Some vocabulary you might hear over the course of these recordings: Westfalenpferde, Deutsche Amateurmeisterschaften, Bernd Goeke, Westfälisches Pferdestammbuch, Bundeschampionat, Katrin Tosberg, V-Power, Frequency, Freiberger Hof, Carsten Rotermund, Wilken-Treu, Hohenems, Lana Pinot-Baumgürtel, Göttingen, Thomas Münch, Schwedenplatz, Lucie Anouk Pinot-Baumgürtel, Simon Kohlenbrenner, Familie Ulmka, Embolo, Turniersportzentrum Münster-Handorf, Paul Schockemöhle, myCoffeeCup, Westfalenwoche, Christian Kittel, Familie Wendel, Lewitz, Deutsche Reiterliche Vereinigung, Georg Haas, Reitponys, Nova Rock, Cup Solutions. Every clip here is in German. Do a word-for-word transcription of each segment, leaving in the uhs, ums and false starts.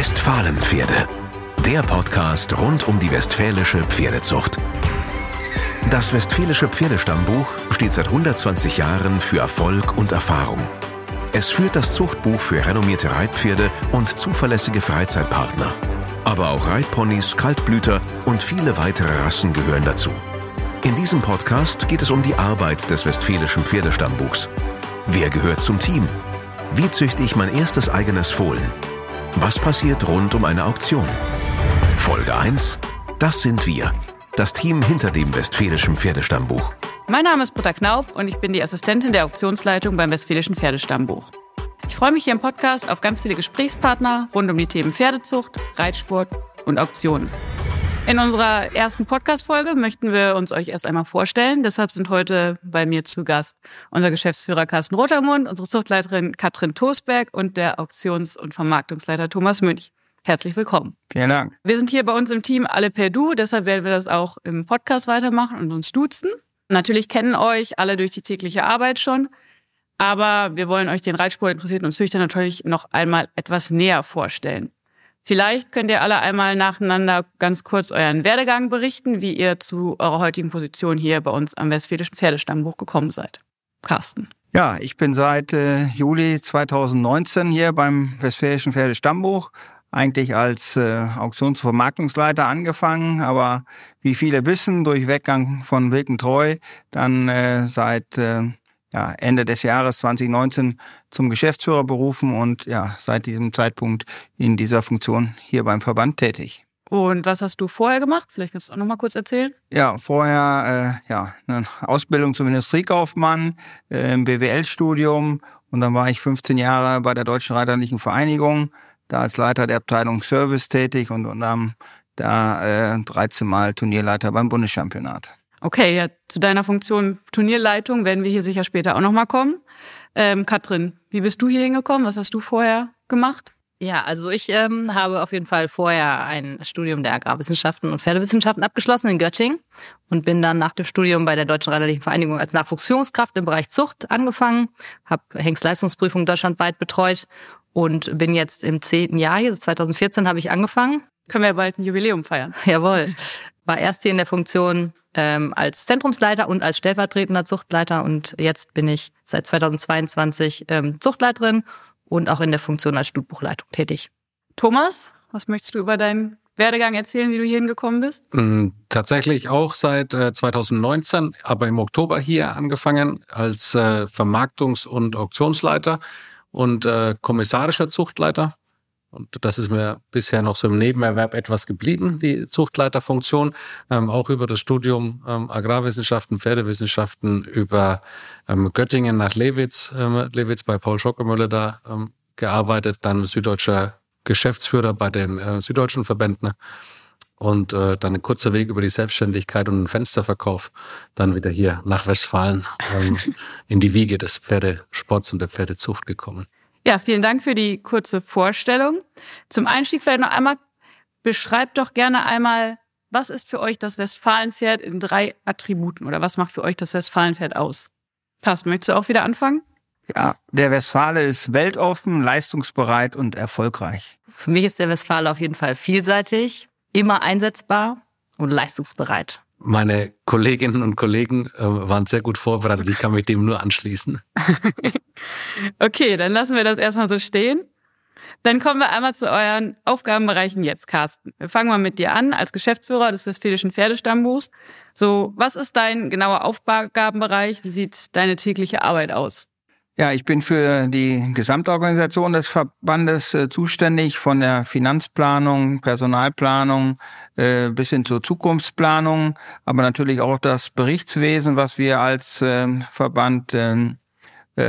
Westfalenpferde, der Podcast rund um die westfälische Pferdezucht. Das Westfälische Pferdestammbuch steht seit hundertzwanzig Jahren für Erfolg und Erfahrung. Es führt das Zuchtbuch für renommierte Reitpferde und zuverlässige Freizeitpartner. Aber auch Reitponys, Kaltblüter und viele weitere Rassen gehören dazu. In diesem Podcast geht es um die Arbeit des Westfälischen Pferdestammbuchs. Wer gehört zum Team? Wie züchte ich mein erstes eigenes Fohlen? Was passiert rund um eine Auktion? Folge eins. Das sind wir. Das Team hinter dem Westfälischen Pferdestammbuch. Mein Name ist Britta Knaub und ich bin die Assistentin der Auktionsleitung beim Westfälischen Pferdestammbuch. Ich freue mich hier im Podcast auf ganz viele Gesprächspartner rund um die Themen Pferdezucht, Reitsport und Auktionen. In unserer ersten Podcast-Folge möchten wir uns euch erst einmal vorstellen. Deshalb sind heute bei mir zu Gast unser Geschäftsführer Carsten Rotermund, unsere Zuchtleiterin Katrin Tosberg und der Auktions- und Vermarktungsleiter Thomas Münch. Herzlich willkommen. Vielen Dank. Wir sind hier bei uns im Team alle per Du, deshalb werden wir das auch im Podcast weitermachen und uns duzen. Natürlich kennen euch alle durch die tägliche Arbeit schon, aber wir wollen euch den Reitsportinteressierten und Züchtern natürlich noch einmal etwas näher vorstellen. Vielleicht könnt ihr alle einmal nacheinander ganz kurz euren Werdegang berichten, wie ihr zu eurer heutigen Position hier bei uns am Westfälischen Pferdestammbuch gekommen seid. Carsten. Ja, ich bin seit äh, Juli zweitausendneunzehn hier beim Westfälischen Pferdestammbuch. Eigentlich als äh, Auktions- und Vermarktungsleiter angefangen, aber wie viele wissen, durch Weggang von Wilken-Treu dann äh, seit äh, ja, Ende des Jahres zweitausendneunzehn zum Geschäftsführer berufen und ja seit diesem Zeitpunkt in dieser Funktion hier beim Verband tätig. Und was hast du vorher gemacht? Vielleicht kannst du auch noch mal kurz erzählen. Ja, vorher äh, ja eine Ausbildung zum Industriekaufmann, äh, ein B W L-Studium und dann war ich fünfzehn Jahre bei der Deutschen Reiterlichen Vereinigung. Da als Leiter der Abteilung Service tätig und dann da äh, dreizehn Mal Turnierleiter beim Bundeschampionat. Okay, ja, zu deiner Funktion Turnierleitung werden wir hier sicher später auch nochmal kommen. Ähm, Katrin, wie bist du hier hingekommen? Was hast du vorher gemacht? Ja, also ich ähm, habe auf jeden Fall vorher ein Studium der Agrarwissenschaften und Pferdewissenschaften abgeschlossen in Göttingen und bin dann nach dem Studium bei der Deutschen Reiterlichen Vereinigung als Nachwuchsführungskraft im Bereich Zucht angefangen, habe Hengstleistungsprüfung deutschlandweit betreut und bin jetzt im zehnten Jahr hier, zweitausendvierzehn habe ich angefangen. Können wir bald ein Jubiläum feiern. Jawohl. War erst hier in der Funktion ähm, als Zentrumsleiter und als stellvertretender Zuchtleiter und jetzt bin ich seit zweitausendzweiundzwanzig ähm, Zuchtleiterin und auch in der Funktion als Studbuchleitung tätig. Thomas, was möchtest du über deinen Werdegang erzählen, wie du hier hingekommen bist? Tatsächlich auch seit äh, zweitausendneunzehn, aber im Oktober hier angefangen als äh, Vermarktungs- und Auktionsleiter. Und äh, kommissarischer Zuchtleiter. Und das ist mir bisher noch so im Nebenerwerb etwas geblieben, die Zuchtleiterfunktion. Ähm, auch über das Studium ähm, Agrarwissenschaften, Pferdewissenschaften, über ähm, Göttingen nach Lewitz, ähm, Lewitz bei Paul Schockemöhle da ähm, gearbeitet, dann süddeutscher Geschäftsführer bei den äh, süddeutschen Verbänden und äh, dann ein kurzer Weg über die Selbstständigkeit und den Fensterverkauf, dann wieder hier nach Westfalen ähm, in die Wiege des Pferdesports und der Pferdezucht gekommen. Ja, vielen Dank für die kurze Vorstellung. Zum Einstieg vielleicht noch einmal, beschreibt doch gerne einmal, was ist für euch das Westfalenpferd in drei Attributen oder was macht für euch das Westfalenpferd aus? Carsten, möchtest du auch wieder anfangen? Ja, der Westfale ist weltoffen, leistungsbereit und erfolgreich. Für mich ist der Westfale auf jeden Fall vielseitig, immer einsetzbar und leistungsbereit. Meine Kolleginnen und Kollegen äh, waren sehr gut vorbereitet. Ich kann mich dem nur anschließen. Okay, dann lassen wir das erstmal so stehen. Dann kommen wir einmal zu euren Aufgabenbereichen jetzt, Carsten. Wir fangen mal mit dir an, als Geschäftsführer des Westfälischen Pferdestammbuchs. So, was ist dein genauer Aufgabenbereich? Wie sieht deine tägliche Arbeit aus? Ja, ich bin für die Gesamtorganisation des Verbandes äh, zuständig, von der Finanzplanung, Personalplanung äh, bis hin zur Zukunftsplanung, aber natürlich auch das Berichtswesen, was wir als äh, Verband äh,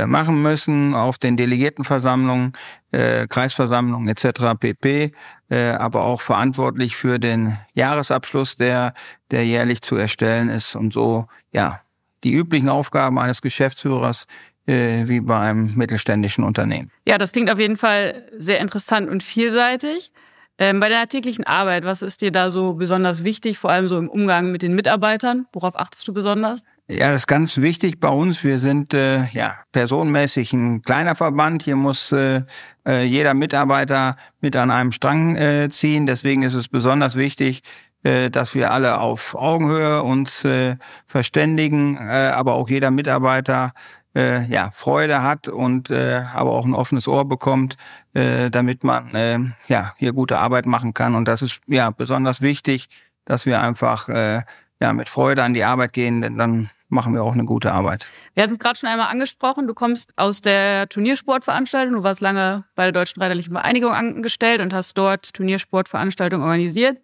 machen müssen, auf den Delegiertenversammlungen, äh, Kreisversammlungen et cetera pp., äh, aber auch verantwortlich für den Jahresabschluss, der, der jährlich zu erstellen ist und so, ja, die üblichen Aufgaben eines Geschäftsführers wie bei einem mittelständischen Unternehmen. Ja, das klingt auf jeden Fall sehr interessant und vielseitig. Ähm, bei deiner täglichen Arbeit, was ist dir da so besonders wichtig, vor allem so im Umgang mit den Mitarbeitern? Worauf achtest du besonders? Ja, das ist ganz wichtig bei uns. Wir sind äh, ja personenmäßig ein kleiner Verband. Hier muss äh, jeder Mitarbeiter mit an einem Strang äh, ziehen. Deswegen ist es besonders wichtig, äh, dass wir alle auf Augenhöhe uns äh, verständigen, äh, aber auch jeder Mitarbeiter äh, ja Freude hat und äh, aber auch ein offenes Ohr bekommt, äh, damit man äh, ja hier gute Arbeit machen kann. Und das ist ja besonders wichtig, dass wir einfach äh, ja mit Freude an die Arbeit gehen, denn dann machen wir auch eine gute Arbeit. Wir hatten es gerade schon einmal angesprochen, du kommst aus der Turniersportveranstaltung, du warst lange bei der Deutschen Reiterlichen Vereinigung angestellt und hast dort Turniersportveranstaltungen organisiert.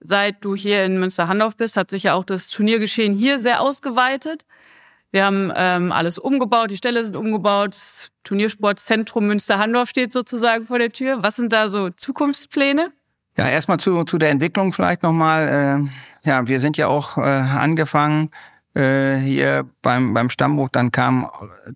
Seit du hier in Münster-Handorf bist, hat sich ja auch das Turniergeschehen hier sehr ausgeweitet. Wir haben ähm, alles umgebaut, die Ställe sind umgebaut, das Turniersportzentrum Münster-Handorf steht sozusagen vor der Tür. Was sind da so Zukunftspläne? Ja, erstmal zu, zu der Entwicklung vielleicht nochmal. Äh, ja, wir sind ja auch äh, angefangen äh, hier beim, beim Stammbuch. Dann kam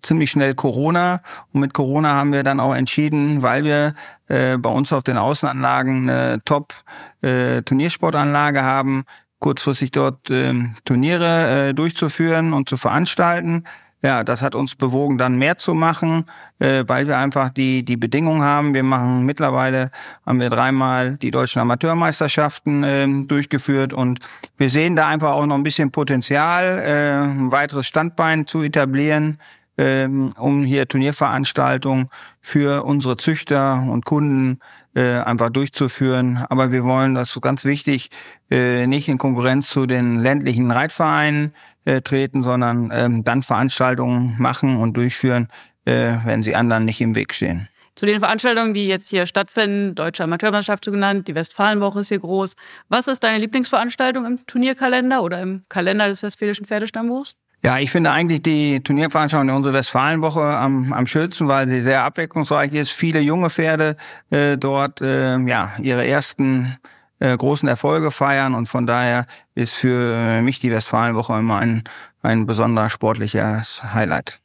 ziemlich schnell Corona. Und mit Corona haben wir dann auch entschieden, weil wir äh, bei uns auf den Außenanlagen eine Top-Turniersportanlage äh, haben, kurzfristig dort äh, Turniere äh, durchzuführen und zu veranstalten. Ja, das hat uns bewogen, dann mehr zu machen, äh, weil wir einfach die die Bedingungen haben. Wir machen mittlerweile, haben wir dreimal die deutschen Amateurmeisterschaften äh, durchgeführt und wir sehen da einfach auch noch ein bisschen Potenzial, äh, ein weiteres Standbein zu etablieren, äh, um hier Turnierveranstaltungen für unsere Züchter und Kunden äh, einfach durchzuführen. Aber wir wollen, das ist ganz wichtig, äh, nicht in Konkurrenz zu den ländlichen Reitvereinen treten, sondern ähm, dann Veranstaltungen machen und durchführen, äh, wenn sie anderen nicht im Weg stehen. Zu den Veranstaltungen, die jetzt hier stattfinden, Deutsche Amateurmeisterschaft so genannt, die Westfalenwoche ist hier groß. Was ist deine Lieblingsveranstaltung im Turnierkalender oder im Kalender des Westfälischen Pferdestammbuchs? Ja, ich finde eigentlich die Turnierveranstaltung in unserer Westfalenwoche am, am schönsten, weil sie sehr abwechslungsreich ist. Viele junge Pferde äh, dort äh, ja ihre ersten Äh, großen Erfolge feiern und von daher ist für äh, mich die Westfalenwoche immer ein, ein besonderer sportliches Highlight.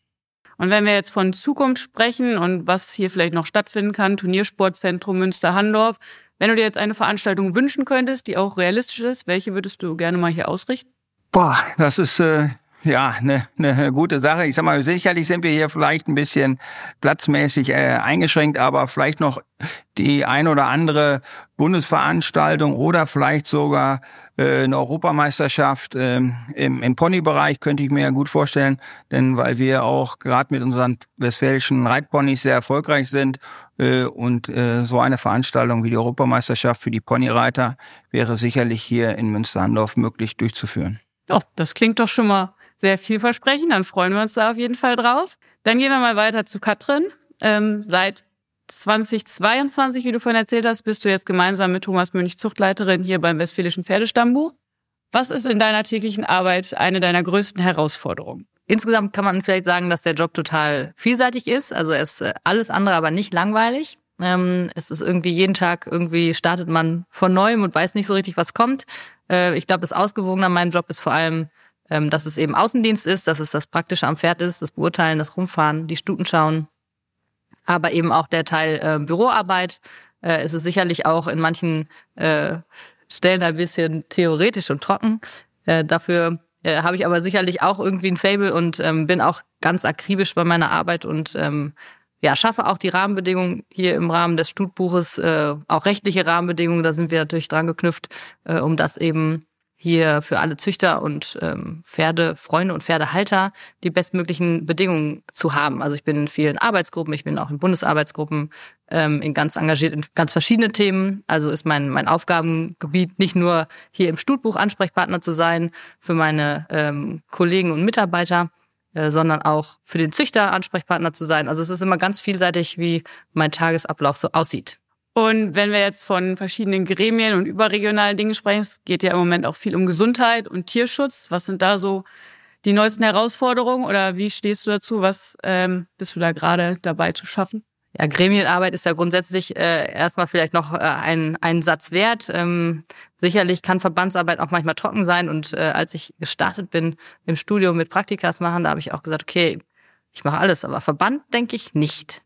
Und wenn wir jetzt von Zukunft sprechen und was hier vielleicht noch stattfinden kann, Turniersportzentrum Münster-Handorf, wenn du dir jetzt eine Veranstaltung wünschen könntest, die auch realistisch ist, welche würdest du gerne mal hier ausrichten? Boah, das ist... Äh Ja, eine ne gute Sache. Ich sag mal, sicherlich sind wir hier vielleicht ein bisschen platzmäßig äh, eingeschränkt, aber vielleicht noch die ein oder andere Bundesveranstaltung oder vielleicht sogar äh, eine Europameisterschaft ähm, im, im Ponybereich könnte ich mir gut vorstellen, denn weil wir auch gerade mit unseren westfälischen Reitponys sehr erfolgreich sind äh, und äh, so eine Veranstaltung wie die Europameisterschaft für die Ponyreiter wäre sicherlich hier in Münster-Handorf möglich durchzuführen. Ja, das klingt doch schon mal sehr vielversprechend, dann freuen wir uns da auf jeden Fall drauf. Dann gehen wir mal weiter zu Katrin. Ähm, seit zweitausendzweiundzwanzig, wie du vorhin erzählt hast, bist du jetzt gemeinsam mit Thomas Münch Zuchtleiterin hier beim Westfälischen Pferdestammbuch. Was ist in deiner täglichen Arbeit eine deiner größten Herausforderungen? Insgesamt kann man vielleicht sagen, dass der Job total vielseitig ist. Also er ist alles andere, aber nicht langweilig. Ähm, es ist irgendwie jeden Tag, irgendwie startet man von Neuem und weiß nicht so richtig, was kommt. Äh, ich glaube, das Ausgewogene an meinem Job ist vor allem, dass es eben Außendienst ist, dass es das Praktische am Pferd ist, das Beurteilen, das Rumfahren, die Stuten schauen. Aber eben auch der Teil äh, Büroarbeit äh, ist es sicherlich auch in manchen äh, Stellen ein bisschen theoretisch und trocken. Äh, dafür äh, habe ich aber sicherlich auch irgendwie ein Faible und ähm, bin auch ganz akribisch bei meiner Arbeit und ähm, ja, schaffe auch die Rahmenbedingungen hier im Rahmen des Stutbuches, äh, auch rechtliche Rahmenbedingungen, da sind wir natürlich dran geknüpft, äh, um das eben hier für alle Züchter und ähm, Pferdefreunde und Pferdehalter die bestmöglichen Bedingungen zu haben. Also ich bin in vielen Arbeitsgruppen, ich bin auch in Bundesarbeitsgruppen, ähm, in ganz engagiert in ganz verschiedene Themen. Also ist mein mein Aufgabengebiet nicht nur hier im Stutbuch Ansprechpartner zu sein für meine ähm, Kollegen und Mitarbeiter, äh, sondern auch für den Züchter Ansprechpartner zu sein. Also es ist immer ganz vielseitig, wie mein Tagesablauf so aussieht. Und wenn wir jetzt von verschiedenen Gremien und überregionalen Dingen sprechen, es geht ja im Moment auch viel um Gesundheit und Tierschutz. Was sind da so die neuesten Herausforderungen oder wie stehst du dazu? Was ähm, bist du da gerade dabei zu schaffen? Ja, Gremienarbeit ist ja grundsätzlich äh, erstmal vielleicht noch äh, ein, ein Satz wert. Ähm, sicherlich kann Verbandsarbeit auch manchmal trocken sein. Und äh, als ich gestartet bin im Studium mit Praktikas machen, da habe ich auch gesagt, okay, ich mache alles, aber Verband denke ich nicht.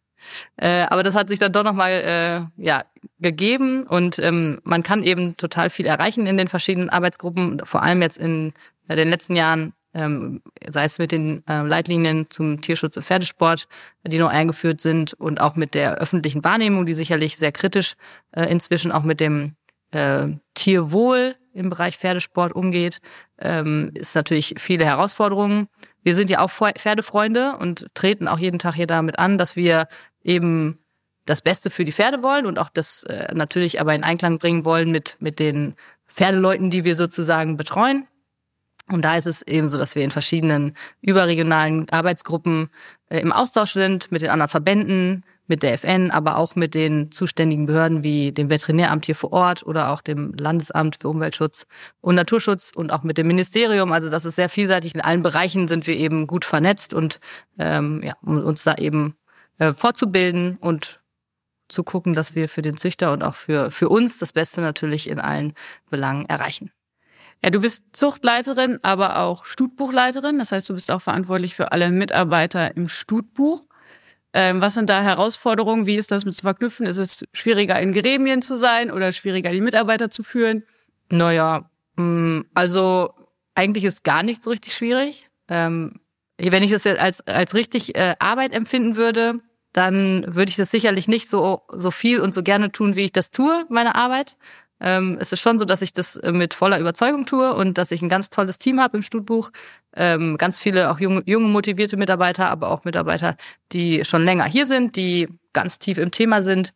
Äh, aber das hat sich dann doch nochmal äh, ja, gegeben und ähm, man kann eben total viel erreichen in den verschiedenen Arbeitsgruppen, vor allem jetzt in äh, den letzten Jahren ähm, sei es mit den äh, Leitlinien zum Tierschutz und Pferdesport, die noch eingeführt sind, und auch mit der öffentlichen Wahrnehmung, die sicherlich sehr kritisch äh, inzwischen auch mit dem äh, Tierwohl im Bereich Pferdesport umgeht, ähm, ist natürlich viele Herausforderungen. Wir sind ja auch Pferdefreunde und treten auch jeden Tag hier damit an, dass wir eben das Beste für die Pferde wollen und auch das äh, natürlich aber in Einklang bringen wollen mit mit den Pferdeleuten, die wir sozusagen betreuen. Und da ist es eben so, dass wir in verschiedenen überregionalen Arbeitsgruppen äh, im Austausch sind, mit den anderen Verbänden, mit der F N, aber auch mit den zuständigen Behörden wie dem Veterinäramt hier vor Ort oder auch dem Landesamt für Umweltschutz und Naturschutz und auch mit dem Ministerium. Also das ist sehr vielseitig. In allen Bereichen sind wir eben gut vernetzt und ähm, ja, um uns da eben äh, fortzubilden und zu gucken, dass wir für den Züchter und auch für für uns das Beste natürlich in allen Belangen erreichen. Ja, du bist Zuchtleiterin, aber auch Stutbuchleiterin. Das heißt, du bist auch verantwortlich für alle Mitarbeiter im Stutbuch. Was sind da Herausforderungen? Wie ist das mit zu verknüpfen? Ist es schwieriger, in Gremien zu sein oder schwieriger, die Mitarbeiter zu führen? Naja, also eigentlich ist gar nichts so richtig schwierig. Wenn ich das jetzt als, als richtig Arbeit empfinden würde, dann würde ich das sicherlich nicht so, so viel und so gerne tun, wie ich das tue, meine Arbeit. Es ist schon so, dass ich das mit voller Überzeugung tue und dass ich ein ganz tolles Team habe im Stutbuch. Ganz viele auch junge, junge motivierte Mitarbeiter, aber auch Mitarbeiter, die schon länger hier sind, die ganz tief im Thema sind.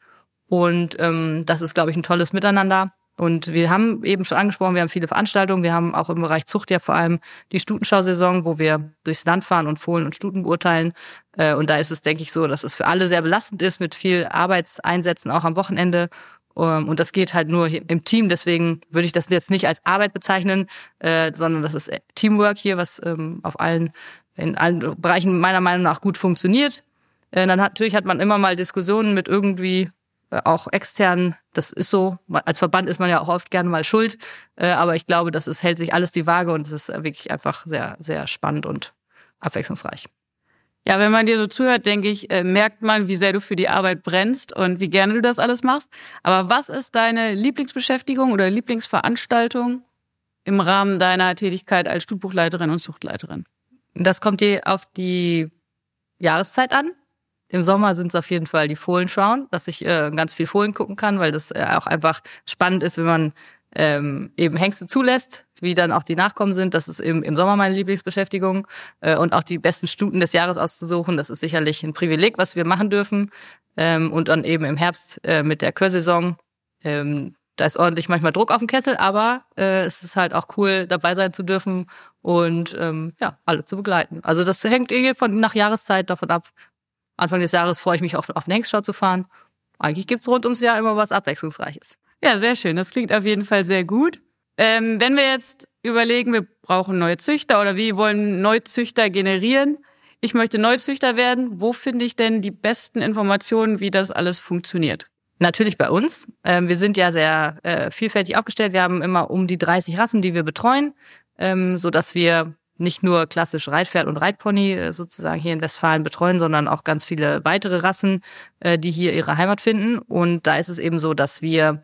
Und ähm, das ist, glaube ich, ein tolles Miteinander. Und wir haben eben schon angesprochen, wir haben viele Veranstaltungen. Wir haben auch im Bereich Zucht ja vor allem die Stutenschau-Saison, wo wir durchs Land fahren und Fohlen und Stuten beurteilen. Äh, und da ist es, denke ich, so, dass es für alle sehr belastend ist mit viel Arbeitseinsätzen, auch am Wochenende. Und das geht halt nur im Team, deswegen würde ich das jetzt nicht als Arbeit bezeichnen, äh, sondern das ist Teamwork hier, was ähm, auf allen in allen Bereichen meiner Meinung nach gut funktioniert. Äh, dann hat, natürlich hat man immer mal Diskussionen mit irgendwie äh, auch externen, das ist so, als Verband ist man ja auch oft gerne mal schuld, äh, aber ich glaube, das ist, hält sich alles die Waage und es ist wirklich einfach sehr, sehr spannend und abwechslungsreich. Ja, wenn man dir so zuhört, denke ich, merkt man, wie sehr du für die Arbeit brennst und wie gerne du das alles machst. Aber was ist deine Lieblingsbeschäftigung oder Lieblingsveranstaltung im Rahmen deiner Tätigkeit als Stutbuchleiterin und Zuchtleiterin? Das kommt dir auf die Jahreszeit an. Im Sommer sind es auf jeden Fall die Fohlenschauen, dass ich äh, ganz viel Fohlen gucken kann, weil das äh, auch einfach spannend ist, wenn man ähm, eben Hengste zulässt, wie dann auch die Nachkommen sind. Das ist im, im Sommer meine Lieblingsbeschäftigung. Äh, und auch die besten Stuten des Jahres auszusuchen, das ist sicherlich ein Privileg, was wir machen dürfen. Ähm, und dann eben im Herbst äh, mit der Kürsaison, ähm, da ist ordentlich manchmal Druck auf dem Kessel, aber äh, es ist halt auch cool, dabei sein zu dürfen und ähm, ja, alle zu begleiten. Also das hängt irgendwie von nach Jahreszeit davon ab. Anfang des Jahres freue ich mich auf, auf eine Hengstschau zu fahren. Eigentlich gibt's rund ums Jahr immer was Abwechslungsreiches. Ja, sehr schön. Das klingt auf jeden Fall sehr gut. Ähm, wenn wir jetzt überlegen, wir brauchen neue Züchter oder wie wollen Neuzüchter generieren? Ich möchte Neuzüchter werden. Wo finde ich denn die besten Informationen, wie das alles funktioniert? Natürlich bei uns. Ähm, wir sind ja sehr äh, vielfältig aufgestellt. Wir haben immer um die dreißig Rassen, die wir betreuen, ähm, so dass wir nicht nur klassisch Reitpferd und Reitpony äh, sozusagen hier in Westfalen betreuen, sondern auch ganz viele weitere Rassen, äh, die hier ihre Heimat finden. Und da ist es eben so, dass wir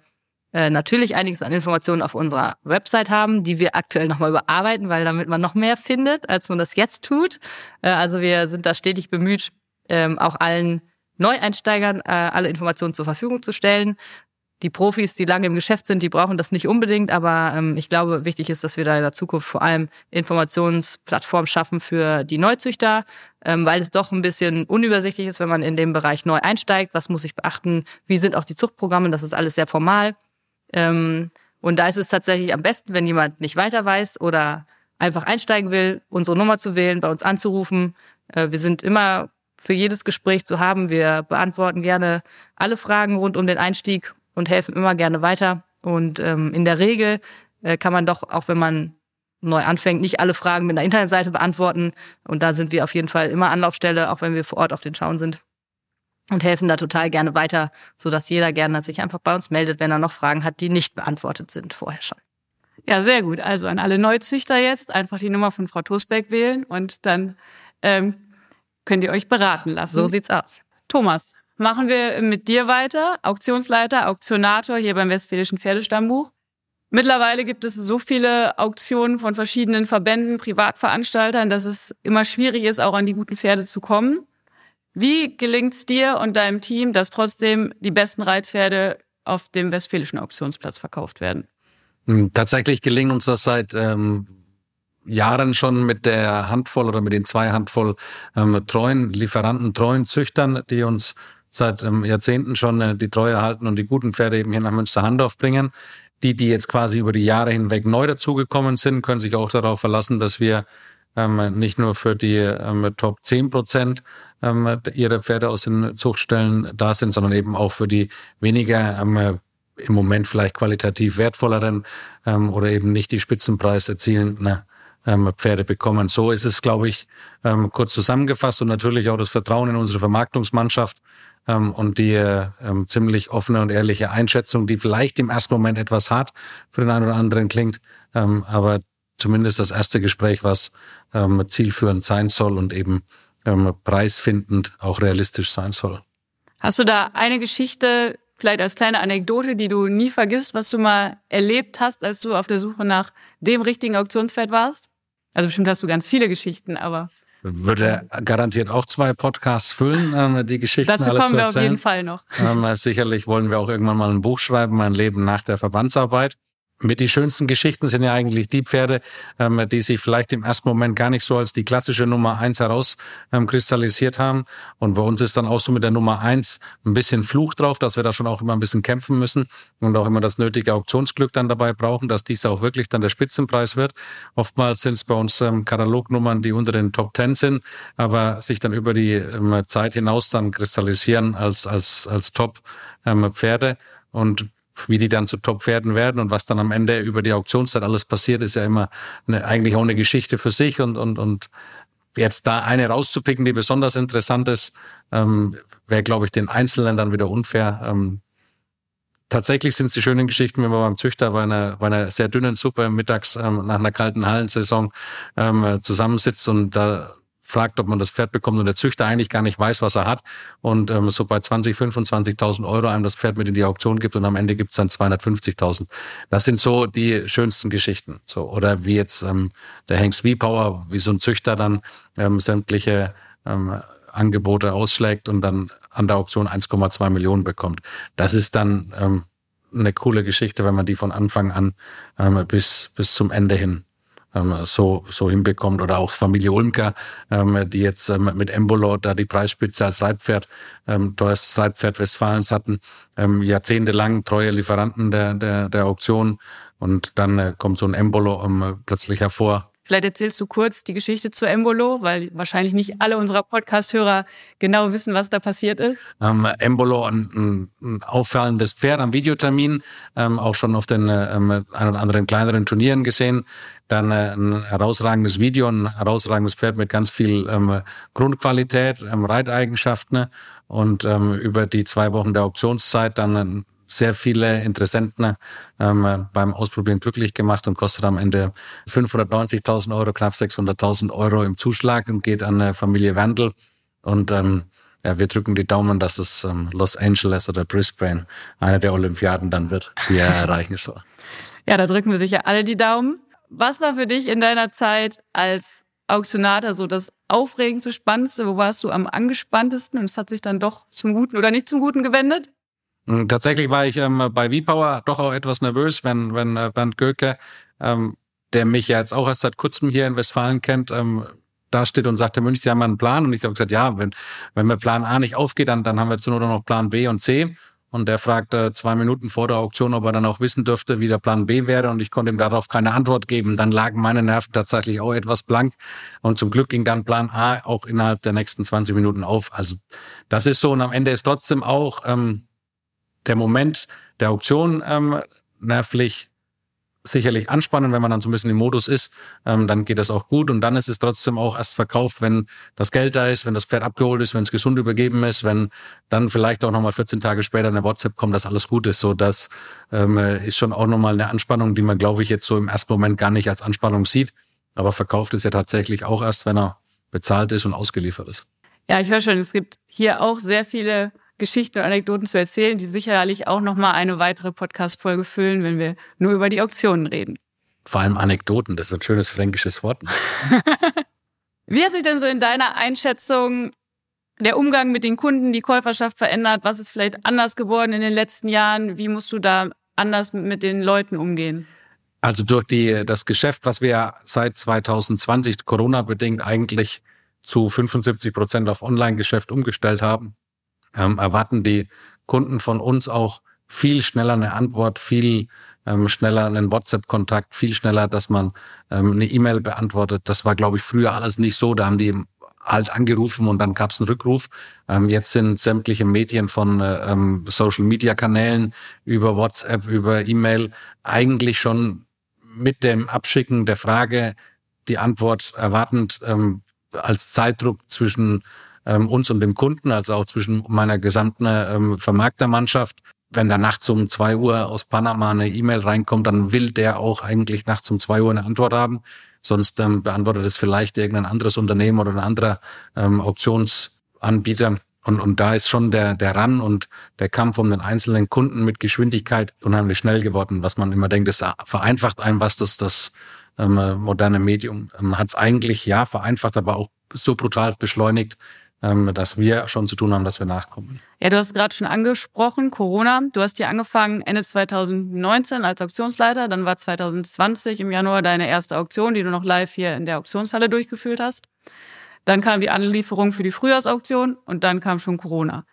natürlich einiges an Informationen auf unserer Website haben, die wir aktuell nochmal überarbeiten, weil damit man noch mehr findet, als man das jetzt tut. Also wir sind da stetig bemüht, auch allen Neueinsteigern alle Informationen zur Verfügung zu stellen. Die Profis, die lange im Geschäft sind, die brauchen das nicht unbedingt, aber ich glaube, wichtig ist, dass wir da in der Zukunft vor allem Informationsplattformen schaffen für die Neuzüchter, weil es doch ein bisschen unübersichtlich ist, wenn man in dem Bereich neu einsteigt. Was muss ich beachten? Wie sind auch die Zuchtprogramme? Das ist alles sehr formal. Ähm, und da ist es tatsächlich am besten, wenn jemand nicht weiter weiß oder einfach einsteigen will, unsere Nummer zu wählen, bei uns anzurufen. Äh, wir sind immer für jedes Gespräch zu haben. Wir beantworten gerne alle Fragen rund um den Einstieg und helfen immer gerne weiter. Und ähm, in der Regel äh, kann man doch, auch wenn man neu anfängt, nicht alle Fragen mit einer Internetseite beantworten. Und da sind wir auf jeden Fall immer Anlaufstelle, auch wenn wir vor Ort auf den Schauen sind. Und helfen da total gerne weiter, sodass jeder gerne sich einfach bei uns meldet, wenn er noch Fragen hat, die nicht beantwortet sind vorher schon. Ja, sehr gut. Also an alle Neuzüchter jetzt einfach die Nummer von Frau Tosberg wählen und dann ähm, könnt ihr euch beraten lassen. So sieht's aus. Thomas, machen wir mit dir weiter. Auktionsleiter, Auktionator hier beim Westfälischen Pferdestammbuch. Mittlerweile gibt es so viele Auktionen von verschiedenen Verbänden, Privatveranstaltern, dass es immer schwierig ist, auch an die guten Pferde zu kommen. Wie gelingt es dir und deinem Team, dass trotzdem die besten Reitpferde auf dem westfälischen Auktionsplatz verkauft werden? Tatsächlich gelingt uns das seit ähm, Jahren schon mit der Handvoll oder mit den zwei Handvoll ähm, treuen Lieferanten, treuen Züchtern, die uns seit ähm, Jahrzehnten schon äh, die Treue halten und die guten Pferde eben hier nach Münster-Handorf bringen. Die, die jetzt quasi über die Jahre hinweg neu dazugekommen sind, können sich auch darauf verlassen, dass wir ähm, nicht nur für die ähm, Top zehn Prozent ähm, ihrer Pferde aus den Zuchtstellen da sind, sondern eben auch für die weniger ähm, im Moment vielleicht qualitativ wertvolleren ähm, oder eben nicht die Spitzenpreis erzielenden ähm, Pferde bekommen. So ist es, glaube ich, ähm, kurz zusammengefasst und natürlich auch das Vertrauen in unsere Vermarktungsmannschaft, und die ähm, ziemlich offene und ehrliche Einschätzung, die vielleicht im ersten Moment etwas hart für den einen oder anderen klingt, ähm, aber zumindest das erste Gespräch, was ähm, zielführend sein soll und eben ähm, preisfindend auch realistisch sein soll. Hast du da eine Geschichte, vielleicht als kleine Anekdote, die du nie vergisst, was du mal erlebt hast, als du auf der Suche nach dem richtigen Auktionspferd warst? Also bestimmt hast du ganz viele Geschichten, aber... Würde garantiert auch zwei Podcasts füllen, ähm, die Geschichten alle zu erzählen. Dazu kommen wir auf jeden Fall noch. Ähm, sicherlich wollen wir auch irgendwann mal ein Buch schreiben, mein Leben nach der Verbandsarbeit. Mit die schönsten Geschichten sind ja eigentlich die Pferde, ähm, die sich vielleicht im ersten Moment gar nicht so als die klassische Nummer eins herauskristallisiert ähm, haben. Und bei uns ist dann auch so mit der Nummer eins ein bisschen Fluch drauf, dass wir da schon auch immer ein bisschen kämpfen müssen und auch immer das nötige Auktionsglück dann dabei brauchen, dass dies auch wirklich dann der Spitzenpreis wird. Oftmals sind es bei uns ähm, Katalognummern, die unter den Top Ten sind, aber sich dann über die ähm, Zeit hinaus dann kristallisieren als als als Top ähm, Pferde. Und wie die dann zu Top-Pferden werden und was dann am Ende über die Auktionszeit alles passiert, ist ja immer eine, eigentlich auch eine Geschichte für sich. Und und und jetzt da eine rauszupicken, die besonders interessant ist, ähm, wäre, glaube ich, den Einzelnen dann wieder unfair. Ähm, tatsächlich sind es die schönen Geschichten, wenn man beim Züchter bei einer, bei einer sehr dünnen Suppe mittags ähm, nach einer kalten Hallensaison ähm, zusammensitzt und da fragt, ob man das Pferd bekommt und der Züchter eigentlich gar nicht weiß, was er hat und ähm, so bei zwanzig, fünfundzwanzigtausend Euro einem das Pferd mit in die Auktion gibt und am Ende gibt's dann zweihundertfünfzigtausend. Das sind so die schönsten Geschichten. So, oder wie jetzt ähm, der Hengst V-Power, wie so ein Züchter dann ähm, sämtliche ähm, Angebote ausschlägt und dann an der Auktion eins Komma zwei Millionen bekommt. Das ist dann ähm, eine coole Geschichte, wenn man die von Anfang an ähm, bis bis zum Ende hin so so hinbekommt. Oder auch Familie Ulmka, ähm, die jetzt ähm, mit Embolo da die Preisspitze als Reitpferd, ähm, teuerstes Reitpferd Westfalens hatten, ähm, jahrzehntelang treue Lieferanten der der, der Auktion. Und dann äh, kommt so ein Embolo ähm, plötzlich hervor. Vielleicht erzählst du kurz die Geschichte zu Embolo, weil wahrscheinlich nicht alle unserer Podcast-Hörer genau wissen, was da passiert ist. Ähm, Embolo, ein, ein auffallendes Pferd am Videotermin, ähm, auch schon auf den ähm, ein oder anderen kleineren Turnieren gesehen. Dann äh, ein herausragendes Video, ein herausragendes Pferd mit ganz viel ähm, Grundqualität, ähm, Reiteigenschaften und ähm, über die zwei Wochen der Auktionszeit dann ein äh, sehr viele Interessenten ähm, beim Ausprobieren glücklich gemacht und kostet am Ende fünfhundertneunzigtausend Euro, knapp sechshunderttausend Euro im Zuschlag und geht an äh, Familie Wendel. Und ähm, ja, wir drücken die Daumen, dass es ähm, Los Angeles oder Brisbane eine der Olympiaden dann wird, die er erreichen soll. Ja, da drücken wir sicher alle die Daumen. Was war für dich in deiner Zeit als Auktionator so das Aufregendste, Spannendste? Wo warst du am angespanntesten? Und es hat sich dann doch zum Guten oder nicht zum Guten gewendet? Tatsächlich war ich ähm, bei V-Power doch auch etwas nervös, wenn wenn äh, Bernd Goeke, ähm, der mich ja jetzt auch erst seit kurzem hier in Westfalen kennt, ähm, da steht und sagt, Herr Münch, Sie haben einen Plan. Und ich habe gesagt, ja, wenn wenn mir Plan A nicht aufgeht, dann dann haben wir zur Not noch Plan B und C. Und der fragt äh, zwei Minuten vor der Auktion, ob er dann auch wissen dürfte, wie der Plan B wäre. Und ich konnte ihm darauf keine Antwort geben. Dann lagen meine Nerven tatsächlich auch etwas blank. Und zum Glück ging dann Plan A auch innerhalb der nächsten zwanzig Minuten auf. Also das ist so. Und am Ende ist trotzdem auch... Ähm, der Moment der Auktion ähm, nervlich sicherlich anspannend, wenn man dann so ein bisschen im Modus ist, ähm, dann geht das auch gut und dann ist es trotzdem auch erst verkauft, wenn das Geld da ist, wenn das Pferd abgeholt ist, wenn es gesund übergeben ist, wenn dann vielleicht auch nochmal vierzehn Tage später eine WhatsApp kommt, dass alles gut ist. So, das ähm, ist schon auch nochmal eine Anspannung, die man, glaube ich, jetzt so im ersten Moment gar nicht als Anspannung sieht, aber verkauft ist ja tatsächlich auch erst, wenn er bezahlt ist und ausgeliefert ist. Ja, ich höre schon, es gibt hier auch sehr viele Geschichten und Anekdoten zu erzählen, die sicherlich auch nochmal eine weitere Podcast-Folge füllen, wenn wir nur über die Auktionen reden. Vor allem Anekdoten, das ist ein schönes fränkisches Wort. Wie hat sich denn so in deiner Einschätzung der Umgang mit den Kunden, die Käuferschaft verändert? Was ist vielleicht anders geworden in den letzten Jahren? Wie musst du da anders mit den Leuten umgehen? Also durch die das Geschäft, was wir seit zwanzig zwanzig Corona-bedingt eigentlich zu fünfundsiebzig Prozent auf Online-Geschäft umgestellt haben, ähm, erwarten die Kunden von uns auch viel schneller eine Antwort, viel ähm, schneller einen WhatsApp-Kontakt, viel schneller, dass man ähm, eine E-Mail beantwortet. Das war, glaube ich, früher alles nicht so. Da haben die eben halt angerufen und dann gab es einen Rückruf. Ähm, jetzt sind sämtliche Medien von ähm, Social-Media-Kanälen über WhatsApp, über E-Mail eigentlich schon mit dem Abschicken der Frage die Antwort erwartend ähm, als Zeitdruck zwischen ähm, uns und dem Kunden, also auch zwischen meiner gesamten ähm, Vermarktermannschaft. Wenn da nachts um zwei Uhr aus Panama eine E-Mail reinkommt, dann will der auch eigentlich nachts um zwei Uhr eine Antwort haben. Sonst ähm, beantwortet es vielleicht irgendein anderes Unternehmen oder ein anderer ähm, Auktionsanbieter. Und, und da ist schon der, der Run und der Kampf um den einzelnen Kunden mit Geschwindigkeit unheimlich schnell geworden, was man immer denkt, das vereinfacht einem was, das, das ähm, moderne Medium ähm, hat es eigentlich, ja, vereinfacht, aber auch so brutal beschleunigt, ähm, dass wir schon zu tun haben, dass wir nachkommen. Ja, du hast gerade schon angesprochen, Corona. Du hast hier angefangen Ende zwanzig neunzehn als Auktionsleiter, dann war zwanzig zwanzig im Januar deine erste Auktion, die du noch live hier in der Auktionshalle durchgeführt hast. Dann kam die Anlieferung für die Frühjahrsauktion und dann kam schon Corona.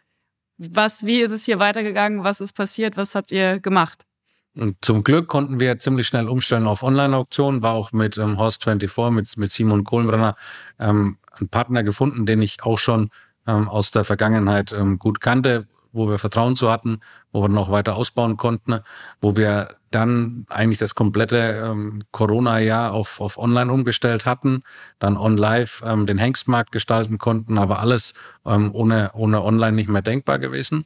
Was, wie ist es hier weitergegangen? Was ist passiert? Was habt ihr gemacht? Und zum Glück konnten wir ziemlich schnell umstellen auf Online-Auktionen. War auch mit ähm, Horst vierundzwanzig, mit, mit Simon Kohlenbrenner ähm, einen Partner gefunden, den ich auch schon ähm, aus der Vergangenheit ähm, gut kannte, wo wir Vertrauen zu hatten, wo wir noch weiter ausbauen konnten, wo wir dann eigentlich das komplette ähm, Corona-Jahr auf, auf online umgestellt hatten, dann on live ähm, den Hengstmarkt gestalten konnten, aber alles ähm, ohne, ohne online nicht mehr denkbar gewesen.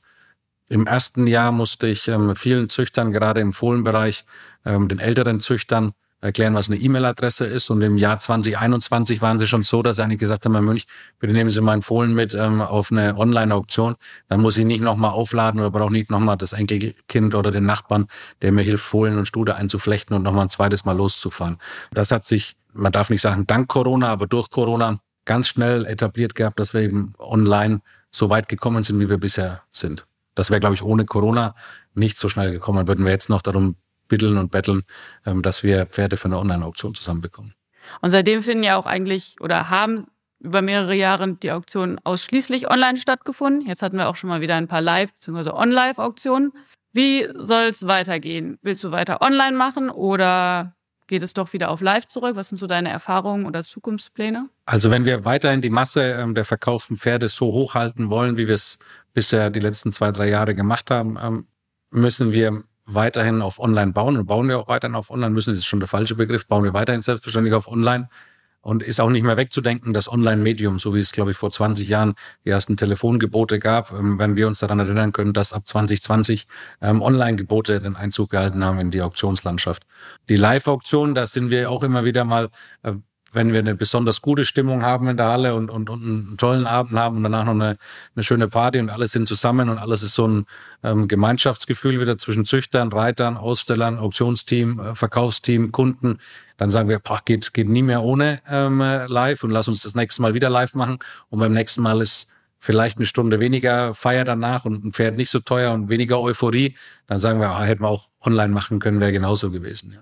Im ersten Jahr musste ich ähm, vielen Züchtern, gerade im Fohlenbereich, ähm, den älteren Züchtern erklären, was eine E-Mail-Adresse ist. Und im Jahr zwanzig einundzwanzig waren sie schon so, dass einige gesagt haben, Herr Münch, bitte nehmen Sie meinen Fohlen mit ähm, auf eine Online-Auktion. Dann muss ich nicht nochmal aufladen oder brauche nicht nochmal das Enkelkind oder den Nachbarn, der mir hilft, Fohlen und Stute einzuflechten und nochmal ein zweites Mal loszufahren. Das hat sich, man darf nicht sagen dank Corona, aber durch Corona ganz schnell etabliert gehabt, dass wir eben online so weit gekommen sind, wie wir bisher sind. Das wäre, glaube ich, ohne Corona nicht so schnell gekommen. Dann würden wir jetzt noch darum bitteln und betteln, dass wir Pferde für eine Online-Auktion zusammenbekommen. Und seitdem finden ja auch eigentlich oder haben über mehrere Jahre die Auktionen ausschließlich online stattgefunden. Jetzt hatten wir auch schon mal wieder ein paar Live- bzw. On-Live-Auktionen. Wie soll es weitergehen? Willst du weiter online machen oder geht es doch wieder auf Live zurück? Was sind so deine Erfahrungen oder Zukunftspläne? Also wenn wir weiterhin die Masse der verkauften Pferde so hochhalten wollen, wie wir es bisher die letzten zwei, drei Jahre gemacht haben, müssen wir weiterhin auf online bauen und bauen wir auch weiterhin auf online müssen, das ist schon der falsche Begriff, bauen wir weiterhin selbstverständlich auf online und ist auch nicht mehr wegzudenken, das Online-Medium, so wie es, glaube ich, vor zwanzig Jahren die ersten Telefongebote gab, wenn wir uns daran erinnern können, dass ab zwanzig zwanzig ähm, Online-Gebote den Einzug gehalten haben in die Auktionslandschaft. Die Live-Auktion, da sind wir auch immer wieder mal, äh, wenn wir eine besonders gute Stimmung haben in der Halle und, und, und einen tollen Abend haben und danach noch eine, eine schöne Party und alle sind zusammen und alles ist so ein ähm, Gemeinschaftsgefühl wieder zwischen Züchtern, Reitern, Ausstellern, Auktionsteam, äh, Verkaufsteam, Kunden, dann sagen wir, pach, geht, geht nie mehr ohne ähm, live und lass uns das nächste Mal wieder live machen und beim nächsten Mal ist vielleicht eine Stunde weniger Feier danach und ein Pferd nicht so teuer und weniger Euphorie, dann sagen wir, ah, hätten wir auch online machen können, wäre genauso gewesen. Ja.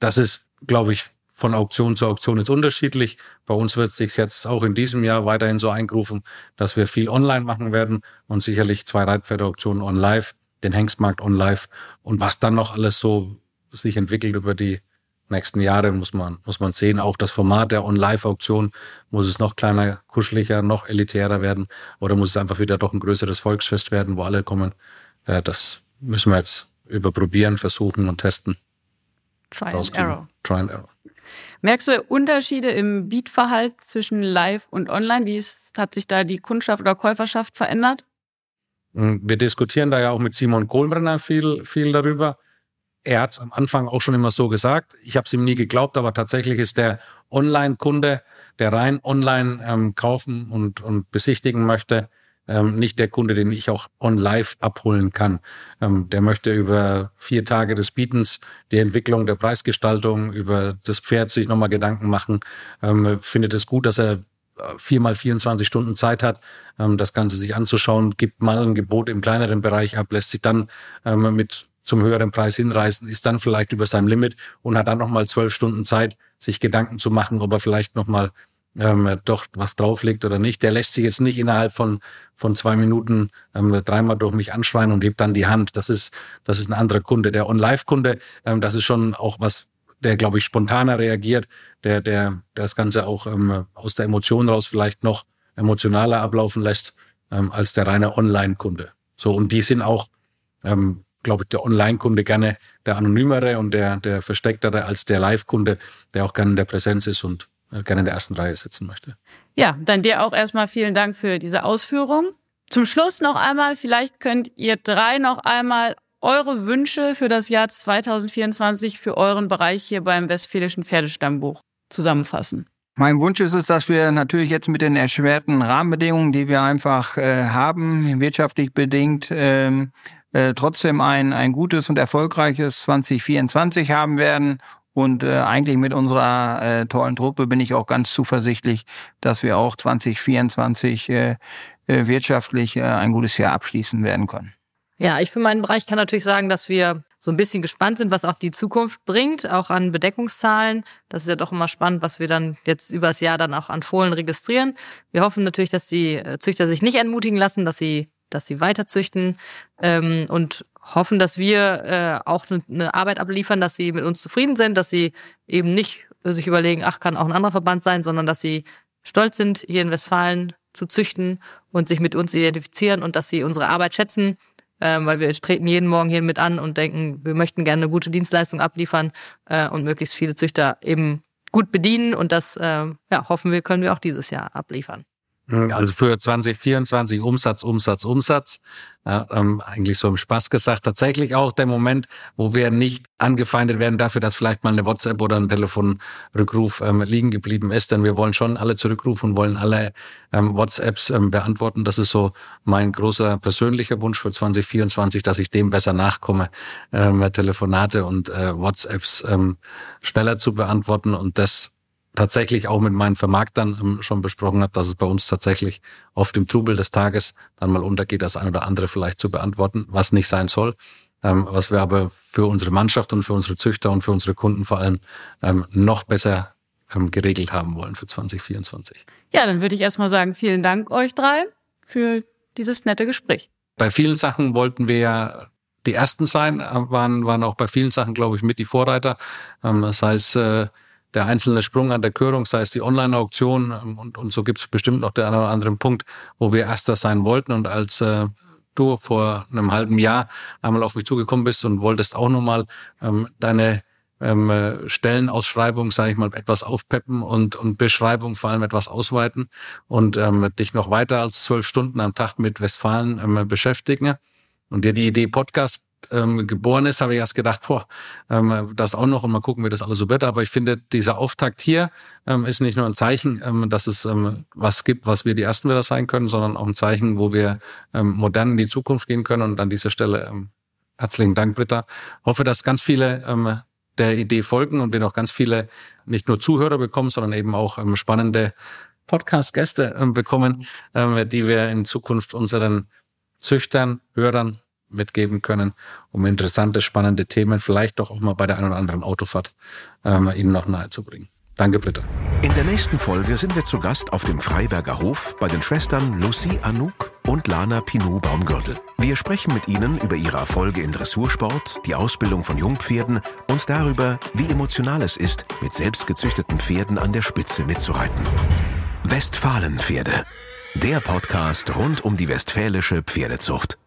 Das ist, glaube ich, von Auktion zu Auktion ist unterschiedlich. Bei uns wird es sich jetzt auch in diesem Jahr weiterhin so eingrufen, dass wir viel online machen werden und sicherlich zwei Reitpferdeauktionen on live, den Hengstmarkt on live und was dann noch alles so sich entwickelt über die nächsten Jahre, muss man muss man sehen. Auch das Format der on live Auktion, muss es noch kleiner, kuscheliger, noch elitärer werden oder muss es einfach wieder doch ein größeres Volksfest werden, wo alle kommen. Ja, das müssen wir jetzt überprobieren, versuchen und testen. Try and error. Try and error. Merkst du Unterschiede im Bietverhalten zwischen live und online? Wie ist, hat sich da die Kundschaft oder Käuferschaft verändert? Wir diskutieren da ja auch mit Simon Kohlenbrenner viel, viel darüber. Er hat es am Anfang auch schon immer so gesagt. Ich habe es ihm nie geglaubt, aber tatsächlich ist der Online-Kunde, der rein online ähm, kaufen und, und besichtigen möchte, ähm, nicht der Kunde, den ich auch on live abholen kann. Ähm, der möchte über vier Tage des Bietens, die Entwicklung der Preisgestaltung, über das Pferd sich nochmal Gedanken machen, ähm, findet es gut, dass er viermal vierundzwanzig Stunden Zeit hat, ähm, das Ganze sich anzuschauen, gibt mal ein Gebot im kleineren Bereich ab, lässt sich dann ähm, mit zum höheren Preis hinreißen, ist dann vielleicht über seinem Limit und hat dann nochmal zwölf Stunden Zeit, sich Gedanken zu machen, ob er vielleicht nochmal ähm, doch was drauflegt oder nicht. Der lässt sich jetzt nicht innerhalb von von zwei Minuten ähm, dreimal durch mich anschreien und gibt dann die Hand. Das ist das ist ein anderer Kunde. Der On-Live-Kunde, ähm, das ist schon auch was, der, glaube ich, spontaner reagiert, der der das Ganze auch ähm, aus der Emotion raus vielleicht noch emotionaler ablaufen lässt ähm, als der reine Online-Kunde. So, und die sind auch, ähm, glaube ich, der Online-Kunde gerne der anonymere und der der verstecktere als der Live-Kunde, der auch gerne in der Präsenz ist und äh, gerne in der ersten Reihe sitzen möchte. Ja, dann dir auch erstmal vielen Dank für diese Ausführung. Zum Schluss noch einmal, vielleicht könnt ihr drei noch einmal eure Wünsche für das Jahr zweitausendvierundzwanzig für euren Bereich hier beim Westfälischen Pferdestammbuch zusammenfassen. Mein Wunsch ist es, dass wir natürlich jetzt mit den erschwerten Rahmenbedingungen, die wir einfach äh, haben, wirtschaftlich bedingt, ähm, äh, trotzdem ein, ein gutes und erfolgreiches zweitausendvierundzwanzig haben werden. Und äh, eigentlich mit unserer äh, tollen Truppe bin ich auch ganz zuversichtlich, dass wir auch zweitausendvierundzwanzig äh, äh, wirtschaftlich äh, ein gutes Jahr abschließen werden können. Ja, ich für meinen Bereich kann natürlich sagen, dass wir so ein bisschen gespannt sind, was auch die Zukunft bringt, auch an Bedeckungszahlen. Das ist ja doch immer spannend, was wir dann jetzt übers Jahr dann auch an Fohlen registrieren. Wir hoffen natürlich, dass die Züchter sich nicht entmutigen lassen, dass sie dass sie weiter züchten ähm, und hoffen, dass wir äh, auch eine Arbeit abliefern, dass sie mit uns zufrieden sind, dass sie eben nicht sich überlegen, ach, kann auch ein anderer Verband sein, sondern dass sie stolz sind, hier in Westfalen zu züchten und sich mit uns identifizieren und dass sie unsere Arbeit schätzen. Ähm, weil wir treten jeden Morgen hier mit an und denken, wir möchten gerne eine gute Dienstleistung abliefern äh, und möglichst viele Züchter eben gut bedienen. Und das äh, ja, hoffen wir, können wir auch dieses Jahr abliefern. Also für zweitausendvierundzwanzig Umsatz, Umsatz, Umsatz. Ja, ähm, eigentlich so im Spaß gesagt. Tatsächlich auch der Moment, wo wir nicht angefeindet werden dafür, dass vielleicht mal eine WhatsApp oder ein Telefonrückruf ähm, liegen geblieben ist. Denn wir wollen schon alle zurückrufen und wollen alle ähm, WhatsApps ähm, beantworten. Das ist so mein großer persönlicher Wunsch für zweitausendvierundzwanzig, dass ich dem besser nachkomme, ähm, Telefonate und äh, WhatsApps ähm, schneller zu beantworten und das tatsächlich auch mit meinen Vermarktern schon besprochen habe, dass es bei uns tatsächlich auf dem Trubel des Tages dann mal untergeht, das ein oder andere vielleicht zu beantworten, was nicht sein soll, was wir aber für unsere Mannschaft und für unsere Züchter und für unsere Kunden vor allem noch besser geregelt haben wollen für zweitausendvierundzwanzig. Ja, dann würde ich erstmal sagen, vielen Dank euch drei für dieses nette Gespräch. Bei vielen Sachen wollten wir ja die Ersten sein, waren, waren auch bei vielen Sachen, glaube ich, mit die Vorreiter. Das heißt, der einzelne Sprung an der Körung, sei es die Online-Auktion und, und so gibt es bestimmt noch den einen oder anderen Punkt, wo wir Erster sein wollten. Und als äh, du vor einem halben Jahr einmal auf mich zugekommen bist und wolltest auch nochmal ähm, deine ähm, Stellenausschreibung, sage ich mal, etwas aufpeppen und, und Beschreibung vor allem etwas ausweiten und ähm, dich noch weiter als zwölf Stunden am Tag mit Westfalen ähm, beschäftigen und dir die Idee Podcast Ähm, geboren ist, habe ich erst gedacht, boah, ähm, das auch noch und mal gucken, wie das alles so wird. Aber ich finde, dieser Auftakt hier ähm, ist nicht nur ein Zeichen, ähm, dass es ähm, was gibt, was wir die Ersten wieder sein können, sondern auch ein Zeichen, wo wir ähm, modern in die Zukunft gehen können. Und an dieser Stelle ähm, herzlichen Dank, Britta. Hoffe, dass ganz viele ähm, der Idee folgen und wir noch ganz viele nicht nur Zuhörer bekommen, sondern eben auch ähm, spannende Podcast-Gäste ähm, bekommen, ähm, die wir in Zukunft unseren Züchtern, Hörern mitgeben können, um interessante, spannende Themen vielleicht doch auch mal bei der einen oder anderen Autofahrt ähm, Ihnen noch nahe zu bringen. Danke, Britta. In der nächsten Folge sind wir zu Gast auf dem Freiberger Hof bei den Schwestern Lucie Anouk und Lana Pinot-Baumgürtel. Wir sprechen mit ihnen über ihre Erfolge in Dressursport, die Ausbildung von Jungpferden und darüber, wie emotional es ist, mit selbstgezüchteten Pferden an der Spitze mitzureiten. Westfalenpferde, der Podcast rund um die westfälische Pferdezucht.